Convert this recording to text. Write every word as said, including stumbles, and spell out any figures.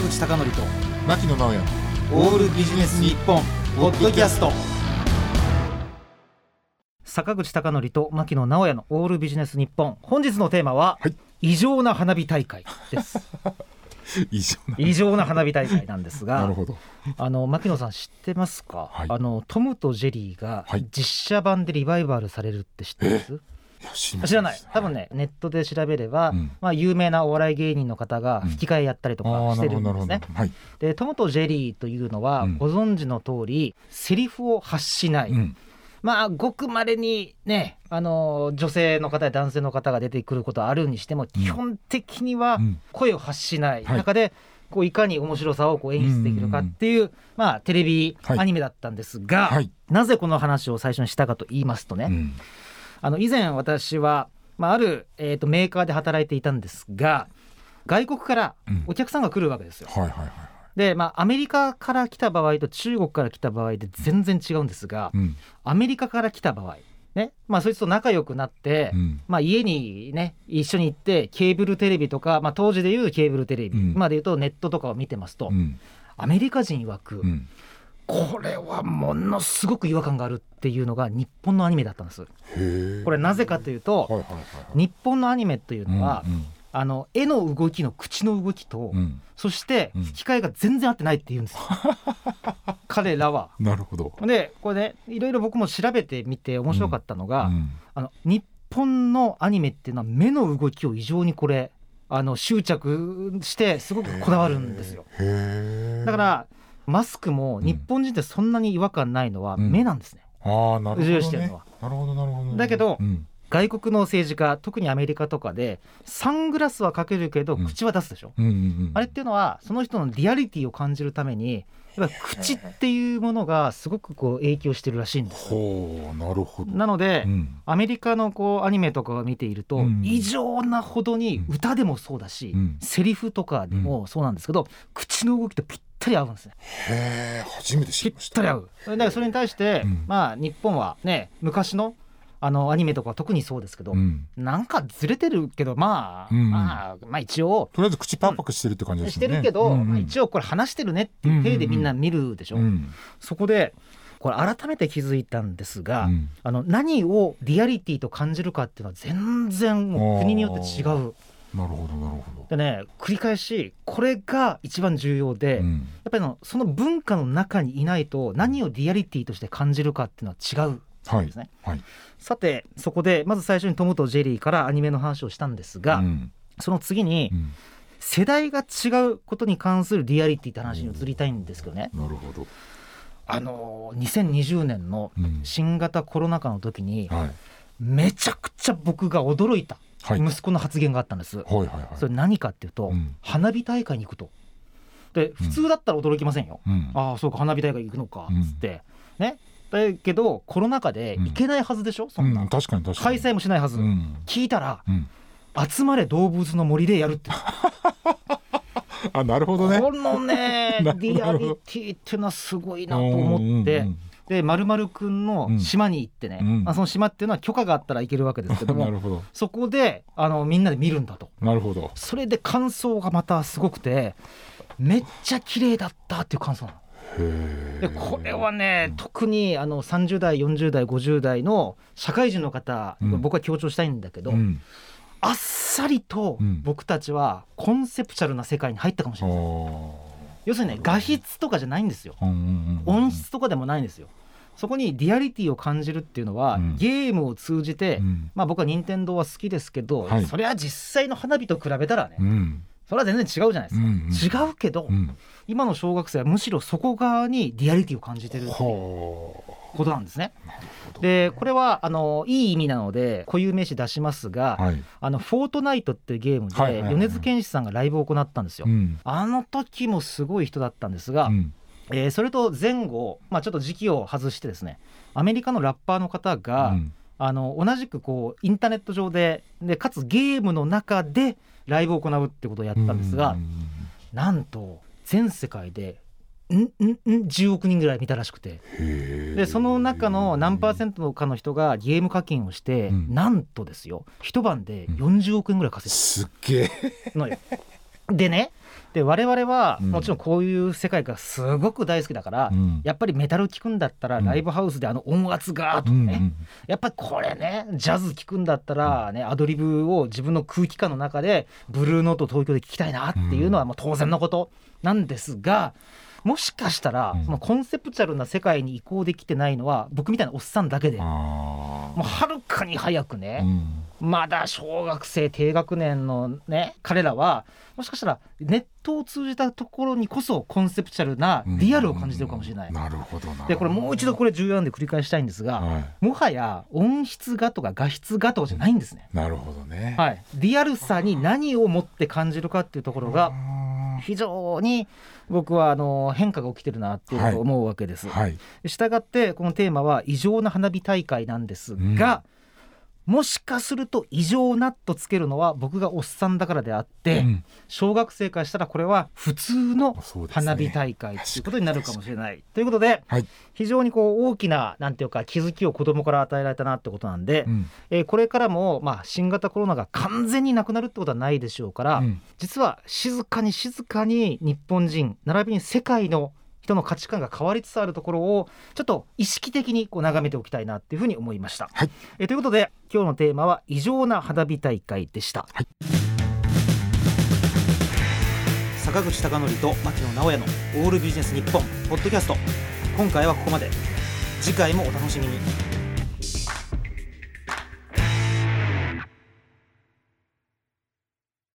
坂口孝則と牧野直哉オールビジネス日本ポッドキャスト。坂口孝則と牧野直哉のオールビジネス日本、本日のテーマは、はい、異常な花火大会です異常な異常な花火大会なんですがなるほど、あの牧野さん知ってますか、はい、あのトムとジェリーが実写版でリバイバルされるって知ってます、はい、知らない。多分ね、ネットで調べれば、うん、まあ、有名なお笑い芸人の方が吹き替えやったりとかしてるんですね、うん、はい、でトムとジェリーというのは、うん、ご存知の通りセリフを発しない、うん、まあ、ごくまれにね、あの女性の方や男性の方が出てくることはあるにしても、基本的には声を発しない中で、うん、はい、こういかに面白さをこう演出できるかっていう、うんうん、まあ、テレビアニメだったんですが、はいはい、なぜこの話を最初にしたかと言いますとね、うん、あの以前私は、まあ、ある、えーと、メーカーで働いていたんですが、外国からお客さんが来るわけですよ、うん、はいはいはい、で、まあ、アメリカから来た場合と中国から来た場合で全然違うんですが、うん、アメリカから来た場合、ね、まあ、そいつと仲良くなって、うん、まあ、家に、ね、一緒に行ってケーブルテレビとか、まあ、当時でいうケーブルテレビ、うん、今でいうとネットとかを見てますと、うん、アメリカ人曰く、うん、これはものすごく違和感があるっていうのが日本のアニメだったんです。へ、これなぜかというと、はいはいはいはい、日本のアニメというのは、うんうん、あの絵の動きの口の動きと、うん、そして吹き替えが全然合ってないって言うんですよ、うん、彼らはなるほど。でこれね、いろいろ僕も調べてみて面白かったのが、うんうん、あの日本のアニメっていうのは目の動きを異常にこれあの執着してすごくこだわるんですよ。へ、だからマスクも日本人ってそんなに違和感ないのは目なんですね、うん、あ、なるほどね、重視してるのは。なるほどなるほど。だけど、うん、外国の政治家、特にアメリカとかでサングラスはかけるけど口は出すでしょ、うんうんうんうん、あれっていうのはその人のリアリティを感じるためにやっぱ口っていうものがすごくこう影響してるらしいんです。ほう、なるほど。なので、うん、アメリカのこうアニメとかを見ていると、うん、異常なほどに歌でもそうだし、うん、セリフとかでもそうなんですけど、うん、口の動きってぴったりぴったり合うんですね。へー、初めて知りました。ぴったり合う。だからそれに対して、うん、まあ、日本はね、昔のあのアニメとか特にそうですけど、うん、なんかずれてるけど、まあ、うん、まあ、まあ一応とりあえず口パンパクしてるって感じですね、うん、してるけど、うんうん、まあ、一応これ話してるねっていう体でみんな見るでしょ、うんうんうん、そこでこれ改めて気づいたんですが、うん、あの何をリアリティと感じるかっていうのは全然もう国によって違う。なるほどなるほど。でね、繰り返しこれが一番重要で、うん、やっぱりのその文化の中にいないと何をリアリティとして感じるかっていうのは違うですね、はいはい、さてそこでまず最初にトムとジェリーからアニメの話をしたんですが、うん、その次に、うん、世代が違うことに関するリアリティって話に移りたいんですけどね、うん、なるほど。あのにせんにじゅうねんの新型コロナ禍の時に、うん、はい、めちゃくちゃ僕が驚いたはい、息子の発言があったんです、はいはいはい、それ何かっていうと、うん、花火大会に行くと。で普通だったら驚きませんよ、うん、ああそうか花火大会行くのかっつって、うん、ね、だけどコロナ禍で行けないはずでしょ、うん、そんな、うん、確かに確かに開催もしないはず、うん、聞いたら、うん、集まれ動物の森でやるってあ、なるほどね。このねリアリティっていうのはすごいなと思ってで、まるまるくんの島に行ってね、うん、まあ、その島っていうのは許可があったら行けるわけですけどもなるほど。そこであのみんなで見るんだと。なるほど。それで感想がまたすごくてめっちゃ綺麗だったっていう感想なの。へー。でこれはね、特にあのさんじゅう代よんじゅう代ごじゅう代の社会人の方、うん、僕は強調したいんだけど、うん、あっさりと僕たちはコンセプチャルな世界に入ったかもしれない、うん、要するにね画質とかじゃないんですよ、うんうんうんうん、音質とかでもないんですよ。そこにリアリティを感じるっていうのは、うん、ゲームを通じて、うん、まあ僕は任天堂は好きですけど、はい、それは実際の花火と比べたらね、うん、それは全然違うじゃないですか、うんうん、違うけど、うん、今の小学生はむしろそこ側にリアリティを感じてるっていうことなんですね、うん、でこれはあのいい意味なので固有名詞出しますが、はい、あのフォートナイトっていうゲームで、はいはいはいはい、米津玄師さんがライブを行ったんですよ、うん、あの時もすごい人だったんですが、うん、えー、それと前後、まあ、ちょっと時期を外してですねアメリカのラッパーの方が、うん、あの同じくこうインターネット上 で, でかつゲームの中でライブを行うってことをやったんですが、うん、なんと全世界でんんんじゅうおく人ぐらい見たらしくて、でその中の何パーセントかの人がゲーム課金をして、うん、なんとですよ一晩でよんじゅうおく円ぐらい稼いだのよ、うん、すっげえでね、で我々はもちろんこういう世界がすごく大好きだから、うん、やっぱりメタル聴くんだったらライブハウスであの音圧がとかね、うんうん、やっぱりこれね、ジャズ聴くんだったら、ね、アドリブを自分の空気感の中でブルーノート東京で聴きたいなっていうのはもう当然のことなんですが、もしかしたら、うん、そのコンセプチュアルな世界に移行できてないのは僕みたいなおっさんだけで、あもうはるかに早くね、うん、まだ小学生低学年のね彼らはもしかしたらネットを通じたところにこそコンセプチュアルなリアルを感じてるかもしれない、うんうん、なるほどな。でこれもう一度これ重要なんで繰り返したいんですが、はい、もはや音質がとか画質がとかじゃないんですね、うん、なるほどね、はい、リアルさに何を持って感じるかっていうところが非常に僕はあの変化が起きてるなっていうと思うわけです、はいはい、したがってこのテーマは異常な花火大会なんですが、うん、もしかすると異常なとつけるのは僕がおっさんだからであって、うん、小学生からしたらこれは普通の花火大会ということになるかもしれない、ね、ということで、はい、非常にこう大きななんていうか気づきを子どもから与えられたなってことなんで、うんえー、これからもまあ新型コロナが完全になくなるってことはないでしょうから、うん、実は静かに静かに日本人並びに世界の人の価値観が変わりつつあるところをちょっと意識的にこう眺めておきたいなっていうふうに思いました、はい、えということで今日のテーマは異常な花火大会でした、はい、坂口孝則と牧野直哉のオールビジネス日本ポッドキャスト、今回はここまで。次回もお楽しみに。